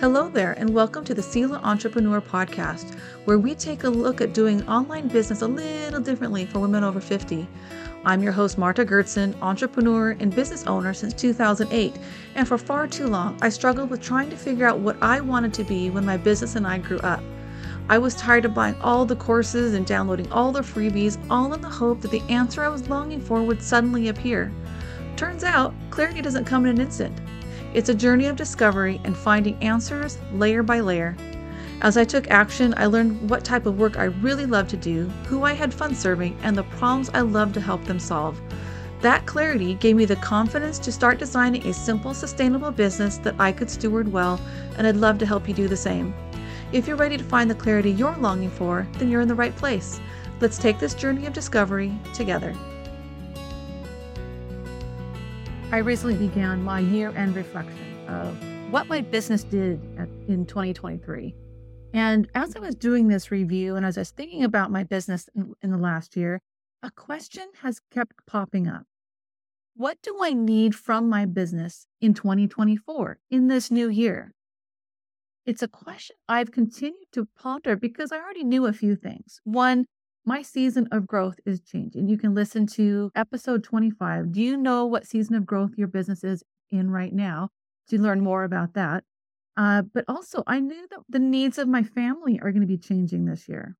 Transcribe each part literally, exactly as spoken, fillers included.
Hello there, and welcome to the Selah Entrepreneur Podcast, where we take a look at doing online business a little differently for women over fifty. I'm your host, Marta Goertzen, entrepreneur and business owner since two thousand eight, and for far too long, I struggled with trying to figure out what I wanted to be when my business and I grew up. I was tired of buying all the courses and downloading all the freebies, all in the hope that the answer I was longing for would suddenly appear. Turns out, clarity doesn't come in an instant. It's a journey of discovery and finding answers layer by layer. As I took action, I learned what type of work I really loved to do, who I had fun serving, and the problems I loved to help them solve. That clarity gave me the confidence to start designing a simple, sustainable business that I could steward well, and I'd love to help you do the same. If you're ready to find the clarity you're longing for, then you're in the right place. Let's take this journey of discovery together. I recently began my year-end reflection of what my business did in twenty twenty-three. And as I was doing this review and as I was thinking about my business in, in the last year, a question has kept popping up. What do I need from my business in twenty twenty-four, in this new year? It's a question I've continued to ponder because I already knew a few things. One, my season of growth is changing. You can listen to episode twenty-five. Do you know what season of growth your business is in right now to learn more about that? Uh, but also, I knew that the needs of my family are going to be changing this year.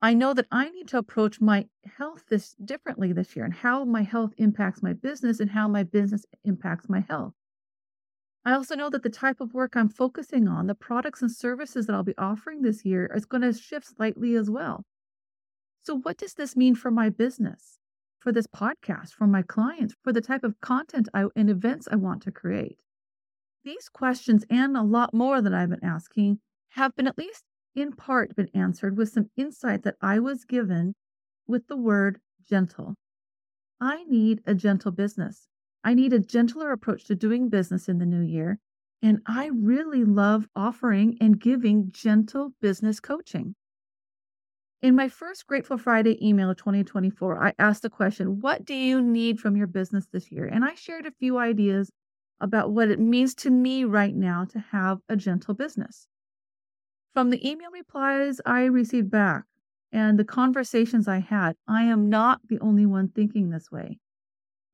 I know that I need to approach my health this differently this year and how my health impacts my business and how my business impacts my health. I also know that the type of work I'm focusing on, the products and services that I'll be offering this year, is going to shift slightly as well. So what does this mean for my business, for this podcast, for my clients, for the type of content I, and events I want to create? These questions and a lot more that I've been asking have been, at least in part, been answered with some insight that I was given with the word gentle. I need a gentle business. I need a gentler approach to doing business in the new year. And I really love offering and giving gentle business coaching. In my first Grateful Friday email of twenty twenty-four, I asked the question, what do you need from your business this year? And I shared a few ideas about what it means to me right now to have a gentle business. From the email replies I received back and the conversations I had, I am not the only one thinking this way.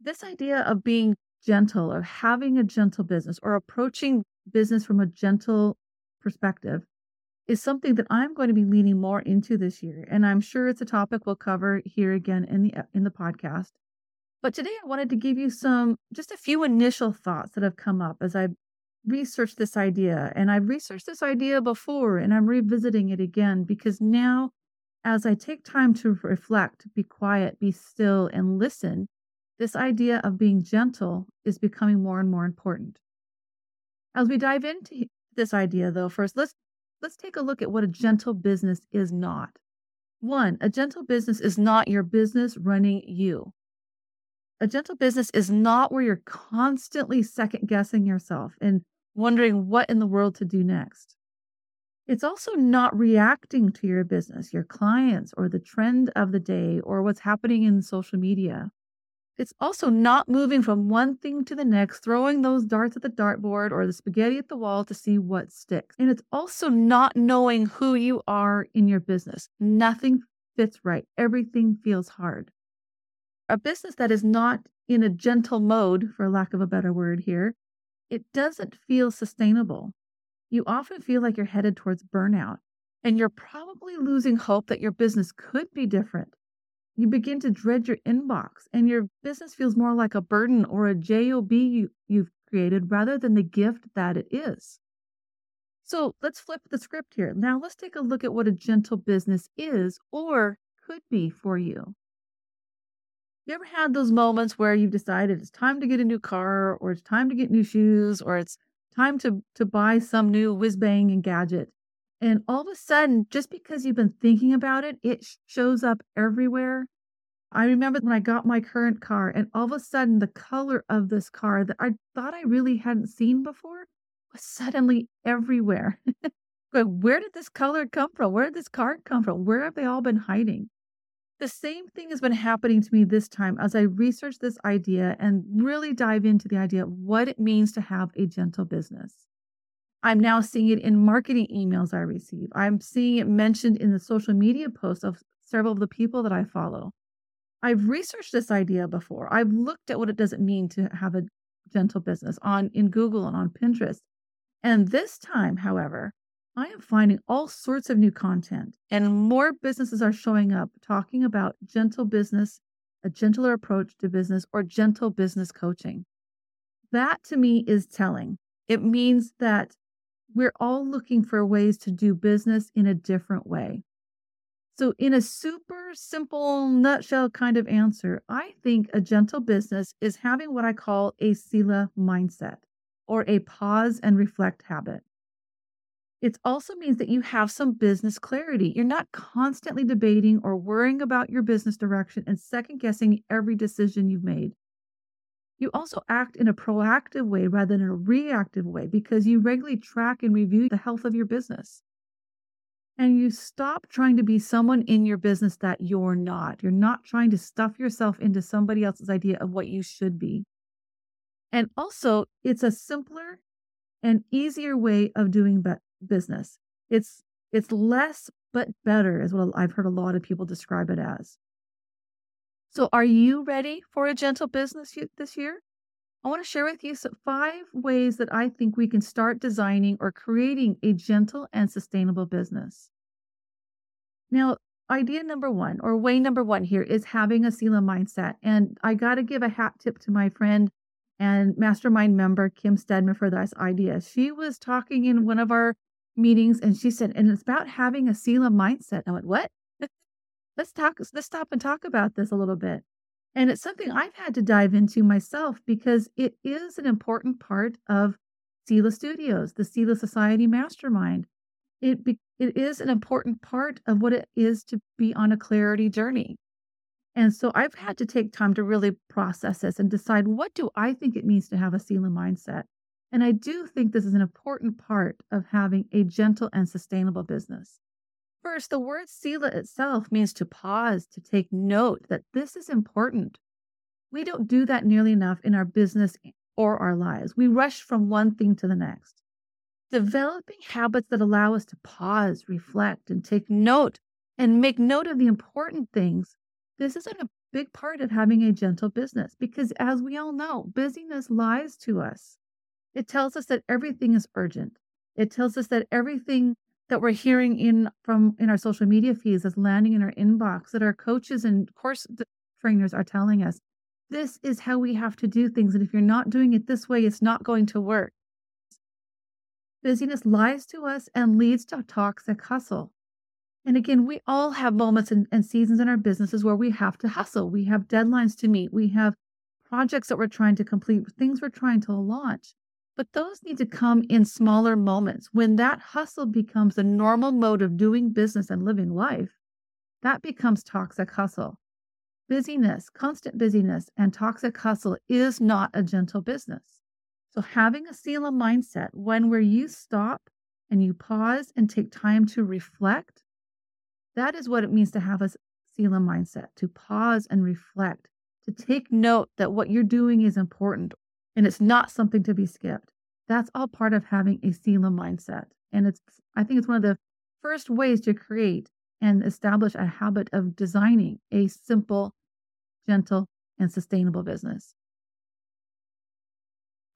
This idea of being gentle or having a gentle business or approaching business from a gentle perspective is something that I'm going to be leaning more into this year. And I'm sure it's a topic we'll cover here again in the in the podcast. But today I wanted to give you some, just a few initial thoughts that have come up as I researched this idea. And I've researched this idea before and I'm revisiting it again because now as I take time to reflect, be quiet, be still, and listen, this idea of being gentle is becoming more and more important. As we dive into this idea though, first, let's Let's take a look at what a gentle business is not. One, a gentle business is not your business running you. A gentle business is not where you're constantly second-guessing yourself and wondering what in the world to do next. It's also not reacting to your business, your clients, or the trend of the day, or what's happening in social media. It's also not moving from one thing to the next, throwing those darts at the dartboard or the spaghetti at the wall to see what sticks. And it's also not knowing who you are in your business. Nothing fits right. Everything feels hard. A business that is not in a gentle mode, for lack of a better word here, it doesn't feel sustainable. You often feel like you're headed towards burnout, and you're probably losing hope that your business could be different. You begin to dread your inbox and your business feels more like a burden or a job you, you've created rather than the gift that it is. So let's flip the script here. Now let's take a look at what a gentle business is or could be for you. You ever had those moments where you've decided it's time to get a new car or it's time to get new shoes or it's time to, to buy some new whiz-bang and gadget? And all of a sudden, just because you've been thinking about it, it shows up everywhere. I remember when I got my current car and all of a sudden the color of this car that I thought I really hadn't seen before was suddenly everywhere. Where did this color come from? Where did this car come from? Where have they all been hiding? The same thing has been happening to me this time as I research this idea and really dive into the idea of what it means to have a gentle business. I'm now seeing it in marketing emails I receive. I'm seeing it mentioned in the social media posts of several of the people that I follow. I've researched this idea before. I've looked at what it doesn't mean to have a gentle business on in Google and on Pinterest. And this time, however, I am finding all sorts of new content, and more businesses are showing up talking about gentle business, a gentler approach to business, or gentle business coaching. That to me is telling. It means that we're all looking for ways to do business in a different way. So in a super simple nutshell kind of answer, I think a gentle business is having what I call a Selah mindset, or a pause and reflect habit. It also means that you have some business clarity. You're not constantly debating or worrying about your business direction and second-guessing every decision you've made. You also act in a proactive way rather than a reactive way, because you regularly track and review the health of your business. And you stop trying to be someone in your business that you're not. You're not trying to stuff yourself into somebody else's idea of what you should be. And also, it's a simpler and easier way of doing business. business. It's it's less but better is what I've heard a lot of people describe it as. So are you ready for a gentle business this year? I want to share with you some five ways that I think we can start designing or creating a gentle and sustainable business. Now, idea number one, or way number one here, is having a Selah mindset. And I got to give a hat tip to my friend and mastermind member Kim Stedman for this idea. She was talking in one of our meetings, and she said, and it's about having a Selah mindset. I went, what? let's talk, let's stop and talk about this a little bit. And it's something I've had to dive into myself, because it is an important part of Selah Studios, the Selah Society Mastermind. It be, it is an important part of what it is to be on a clarity journey. And so I've had to take time to really process this and decide, what do I think it means to have a Selah mindset? And I do think this is an important part of having a gentle and sustainable business. First, the word Selah itself means to pause, to take note that this is important. We don't do that nearly enough in our business or our lives. We rush from one thing to the next. Developing habits that allow us to pause, reflect, and take note, and make note of the important things. This is a big part of having a gentle business, because as we all know, busyness lies to us. It tells us that everything is urgent. It tells us that everything that we're hearing in from in our social media feeds is landing in our inbox, that our coaches and course trainers are telling us, this is how we have to do things. And if you're not doing it this way, it's not going to work. Busyness lies to us and leads to toxic hustle. And again, we all have moments and, and seasons in our businesses where we have to hustle. We have deadlines to meet. We have projects that we're trying to complete, things we're trying to launch. But those need to come in smaller moments. When that hustle becomes the normal mode of doing business and living life, that becomes toxic hustle. Busyness, constant busyness, and toxic hustle is not a gentle business. So having a Selah mindset, when where you stop and you pause and take time to reflect, that is what it means to have a Selah mindset, to pause and reflect, to take note that what you're doing is important and it's not something to be skipped. That's all part of having a Selah mindset. And it's, I think it's one of the first ways to create and establish a habit of designing a simple, gentle, and sustainable business.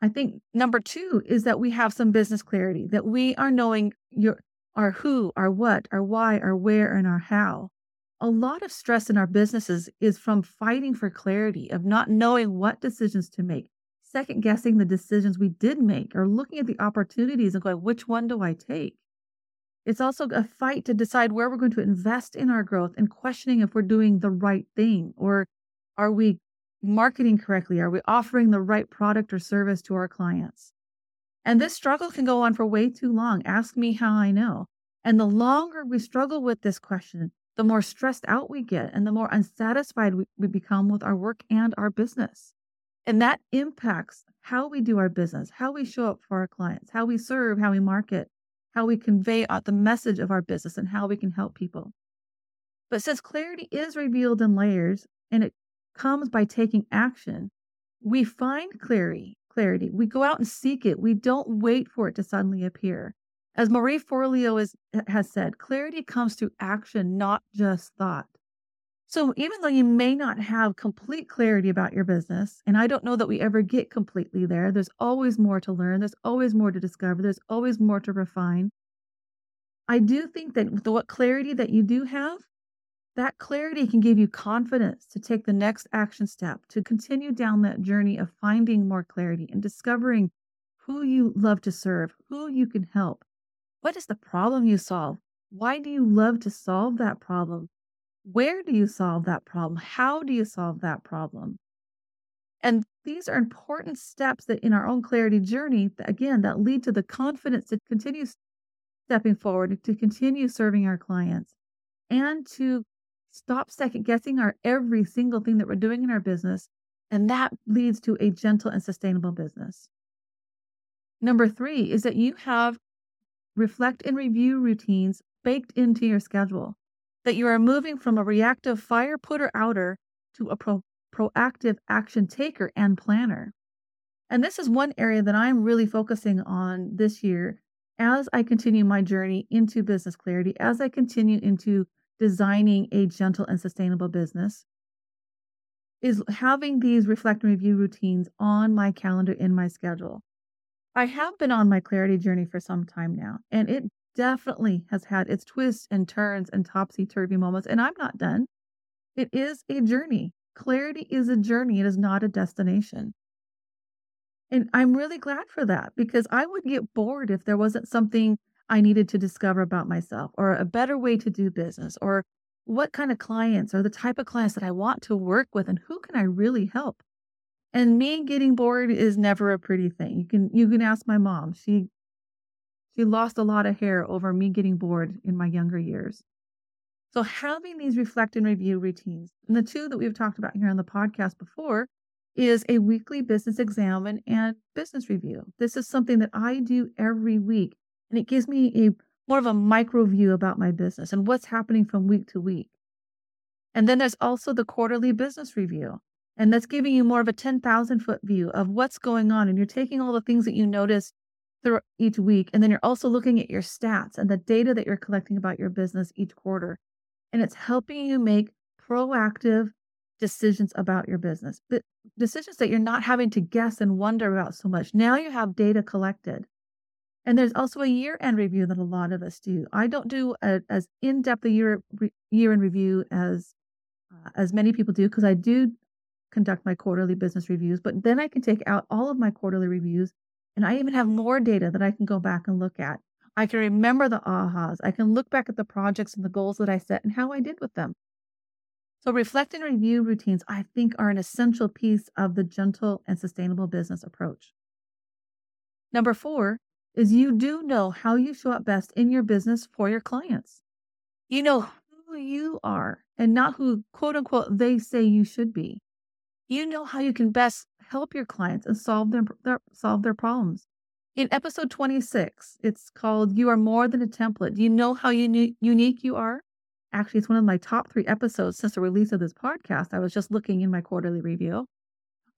I think number two is that we have some business clarity, that we are knowing your our who, our what, our why, our where, and our how. A lot of stress in our businesses is from fighting for clarity, of not knowing what decisions to make, second-guessing the decisions we did make, or looking at the opportunities and going, which one do I take? It's also a fight to decide where we're going to invest in our growth and questioning if we're doing the right thing, or are we marketing correctly? Are we offering the right product or service to our clients? And this struggle can go on for way too long. Ask me how I know. And the longer we struggle with this question, the more stressed out we get and the more unsatisfied we, we become with our work and our business. And that impacts how we do our business, how we show up for our clients, how we serve, how we market, how we convey the message of our business, and how we can help people. But since clarity is revealed in layers and it comes by taking action, we find clarity. clarity. We go out and seek it. We don't wait for it to suddenly appear. As Marie Forleo is, has said, clarity comes through action, not just thought. So even though you may not have complete clarity about your business, and I don't know that we ever get completely there, there's always more to learn, there's always more to discover, there's always more to refine. I do think that with what clarity that you do have, that clarity can give you confidence to take the next action step, to continue down that journey of finding more clarity and discovering who you love to serve, who you can help. What is the problem you solve? Why do you love to solve that problem? Where do you solve that problem? How do you solve that problem? And these are important steps that in our own clarity journey, again, that lead to the confidence to continue stepping forward, to continue serving our clients, and to stop second guessing our every single thing that we're doing in our business. And that leads to a gentle and sustainable business. Number three is that you have reflect and review routines baked into your schedule, that you are moving from a reactive fire putter outer to a pro- proactive action taker and planner. And this is one area that I'm really focusing on this year as I continue my journey into business clarity, as I continue into designing a gentle and sustainable business, is having these reflect and review routines on my calendar in my schedule. I have been on my clarity journey for some time now, and it definitely has had its twists and turns and topsy-turvy moments, and I'm not done. It is a journey. Clarity is a journey. It is not a destination. And I'm really glad for that, because I would get bored if there wasn't something I needed to discover about myself, or a better way to do business, or what kind of clients, or the type of clients that I want to work with, and who can I really help? And me getting bored is never a pretty thing. You can you can ask my mom. She she lost a lot of hair over me getting bored in my younger years. So having these reflect and review routines, and the two that we've talked about here on the podcast before, is a weekly business examine and business review. This is something that I do every week, and it gives me a more of a micro view about my business and what's happening from week to week. And then there's also the quarterly business review. And that's giving you more of a ten thousand foot view of what's going on. And you're taking all the things that you notice through each week. And then you're also looking at your stats and the data that you're collecting about your business each quarter. And it's helping you make proactive decisions about your business, but decisions that you're not having to guess and wonder about so much. Now you have data collected. And there's also a year-end review that a lot of us do. I don't do a, as in-depth a year, year-end review as, uh, as many people do, because I do conduct my quarterly business reviews, but then I can take out all of my quarterly reviews, and I even have more data that I can go back and look at. I can remember the ahas. I can look back at the projects and the goals that I set and how I did with them. So reflect and review routines, I think, are an essential piece of the gentle and sustainable business approach. Number four is you do know how you show up best in your business for your clients. You know who you are and not who, quote unquote, they say you should be. You know how you can best help your clients and solve their, their solve their problems. In episode twenty-six, it's called You Are More Than a Template. Do you know how uni- unique you are? Actually, it's one of my top three episodes since the release of this podcast. I was just looking in my quarterly review.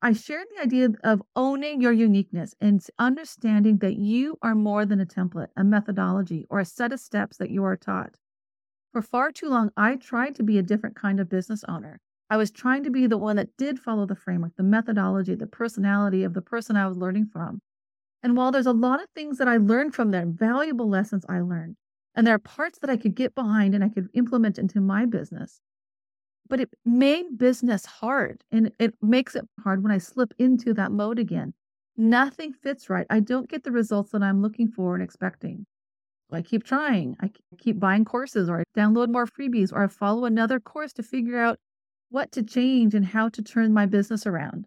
I shared the idea of owning your uniqueness and understanding that you are more than a template, a methodology, or a set of steps that you are taught. For far too long, I tried to be a different kind of business owner. I was trying to be the one that did follow the framework, the methodology, the personality of the person I was learning from. And while there's a lot of things that I learned from them, valuable lessons I learned, and there are parts that I could get behind and I could implement into my business, but it made business hard, and it makes it hard when I slip into that mode again. Nothing fits right. I don't get the results that I'm looking for and expecting. So I keep trying. I keep buying courses, or I download more freebies, or I follow another course to figure out what to change and how to turn my business around.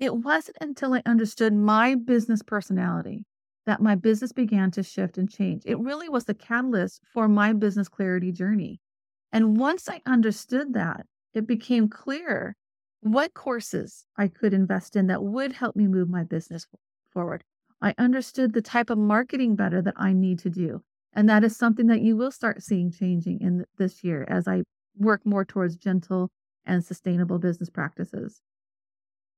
It wasn't until I understood my business personality that my business began to shift and change. It really was the catalyst for my business clarity journey. And once I understood that, it became clear what courses I could invest in that would help me move my business forward. I understood the type of marketing better that I need to do. And that is something that you will start seeing changing in this year as I work more towards gentle and sustainable business practices.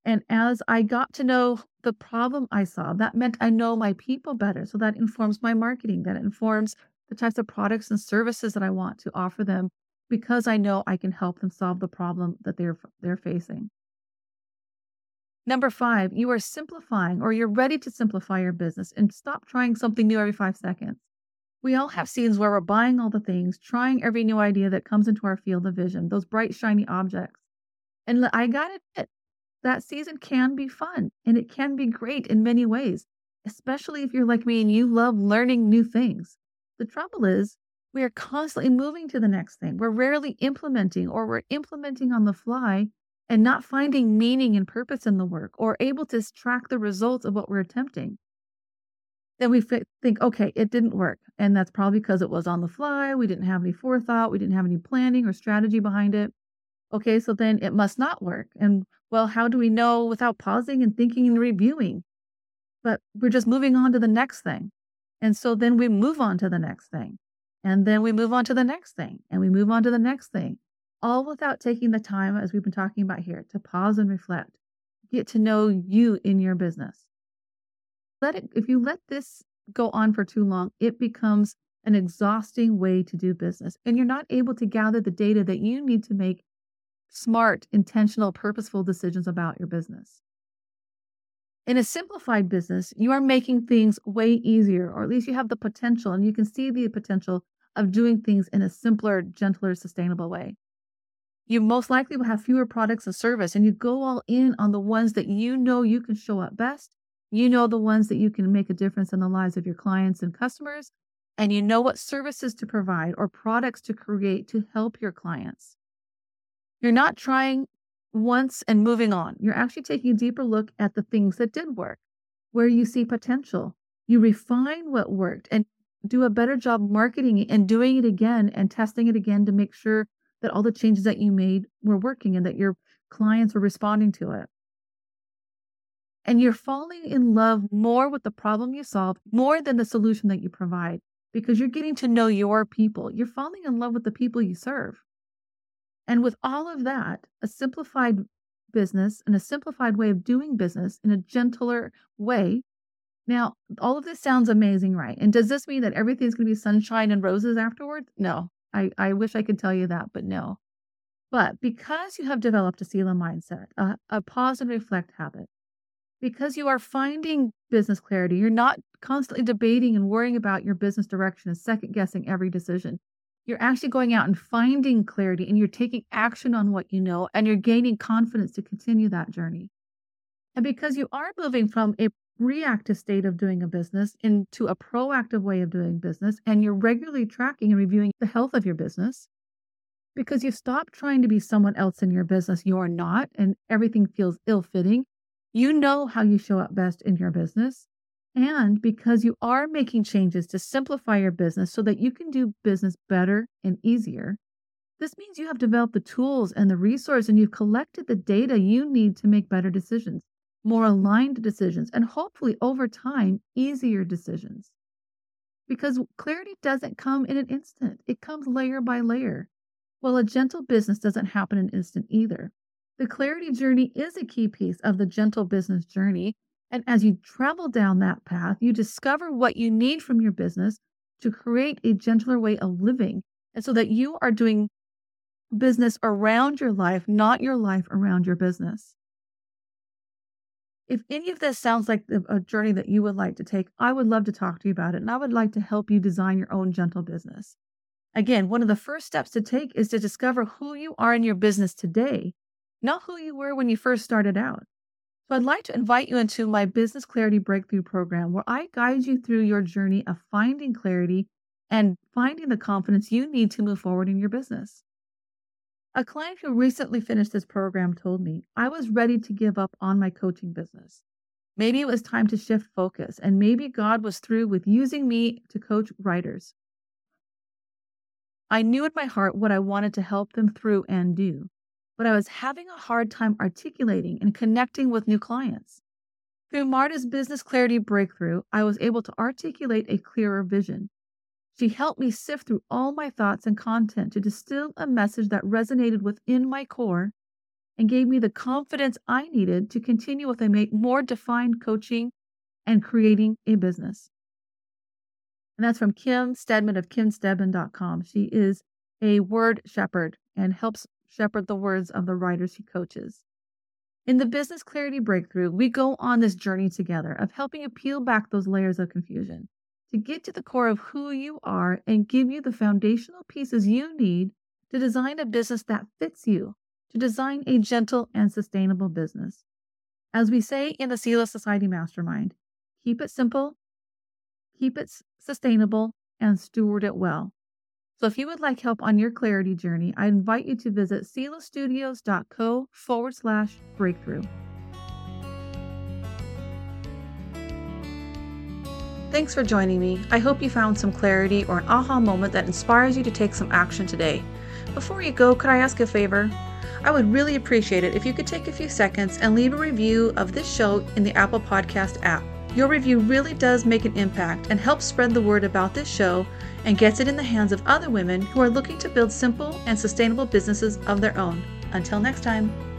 And as I got to know the problem I saw, that meant I know my people better. So that informs my marketing, that informs the types of products and services that I want to offer them, because I know I can help them solve the problem that they're they're facing. Number five, you are simplifying, or you're ready to simplify your business, and stop trying something new every five seconds. We all have scenes where we're buying all the things, trying every new idea that comes into our field of vision, those bright, shiny objects. And I gotta admit, that season can be fun, and it can be great in many ways, especially if you're like me and you love learning new things. The trouble is, we are constantly moving to the next thing. We're rarely implementing, or we're implementing on the fly and not finding meaning and purpose in the work, or able to track the results of what we're attempting. Then we think, okay, it didn't work. And that's probably because it was on the fly. We didn't have any forethought. We didn't have any planning or strategy behind it. Okay, so then it must not work. And well, how do we know without pausing and thinking and reviewing? But we're just moving on to the next thing. And so then we move on to the next thing. And then we move on to the next thing. And we move on to the next thing. All without taking the time, as we've been talking about here, to pause and reflect. Get to know you in your business. Let it, if you let this go on for too long, it becomes an exhausting way to do business. And you're not able to gather the data that you need to make smart, intentional, purposeful decisions about your business. In a simplified business, you are making things way easier, or at least you have the potential, and you can see the potential of doing things in a simpler, gentler, sustainable way. You most likely will have fewer products and service, and you go all in on the ones that you know you can show up best. You know the ones that you can make a difference in the lives of your clients and customers, and you know what services to provide or products to create to help your clients. You're not trying once and moving on. You're actually taking a deeper look at the things that did work, where you see potential. You refine what worked and do a better job marketing it and doing it again and testing it again to make sure that all the changes that you made were working and that your clients were responding to it. And you're falling in love more with the problem you solve, more than the solution that you provide, because you're getting to know your people. You're falling in love with the people you serve. And with all of that, a simplified business and a simplified way of doing business in a gentler way. Now, all of this sounds amazing, right? And does this mean that everything's going to be sunshine and roses afterwards? No, I, I wish I could tell you that, but no. But because you have developed a Selah mindset, a, a pause and reflect habit, because you are finding business clarity, you're not constantly debating and worrying about your business direction and second guessing every decision. You're actually going out and finding clarity, and you're taking action on what you know, and you're gaining confidence to continue that journey. And because you are moving from a reactive state of doing a business into a proactive way of doing business, and you're regularly tracking and reviewing the health of your business, because you've stopped trying to be someone else in your business, you're not, and everything feels ill-fitting. You know how you show up best in your business. And because you are making changes to simplify your business so that you can do business better and easier, this means you have developed the tools and the resources, and you've collected the data you need to make better decisions, more aligned decisions, and hopefully over time, easier decisions. Because clarity doesn't come in an instant. It comes layer by layer. Well, a gentle business doesn't happen in an instant either. The clarity journey is a key piece of the gentle business journey. And as you travel down that path, you discover what you need from your business to create a gentler way of living. And so that you are doing business around your life, not your life around your business. If any of this sounds like a journey that you would like to take, I would love to talk to you about it. And I would like to help you design your own gentle business. Again, one of the first steps to take is to discover who you are in your business today. Not who you were when you first started out. So I'd like to invite you into my Business Clarity Breakthrough Program, where I guide you through your journey of finding clarity and finding the confidence you need to move forward in your business. A client who recently finished this program told me, I was ready to give up on my coaching business. Maybe it was time to shift focus, and maybe God was through with using me to coach writers. I knew in my heart what I wanted to help them through and do. But I was having a hard time articulating and connecting with new clients. Through Marta's Business Clarity Breakthrough, I was able to articulate a clearer vision. She helped me sift through all my thoughts and content to distill a message that resonated within my core and gave me the confidence I needed to continue with a more defined coaching and creating a business. And that's from Kim Stedman of kim stedman dot com. She is a word shepherd and helps shepherd the words of the writers she coaches. In the Business Clarity Breakthrough, we go on this journey together of helping you peel back those layers of confusion to get to the core of who you are and give you the foundational pieces you need to design a business that fits you, to design a gentle and sustainable business. As we say in the Selah Society Mastermind, keep it simple, keep it sustainable, and steward it well. So if you would like help on your clarity journey, I invite you to visit selahstudios.co forward slash breakthrough. Thanks for joining me. I hope you found some clarity or an aha moment that inspires you to take some action today. Before you go, could I ask a favor? I would really appreciate it if you could take a few seconds and leave a review of this show in the Apple Podcast app. Your review really does make an impact and helps spread the word about this show and gets it in the hands of other women who are looking to build simple and sustainable businesses of their own. Until next time.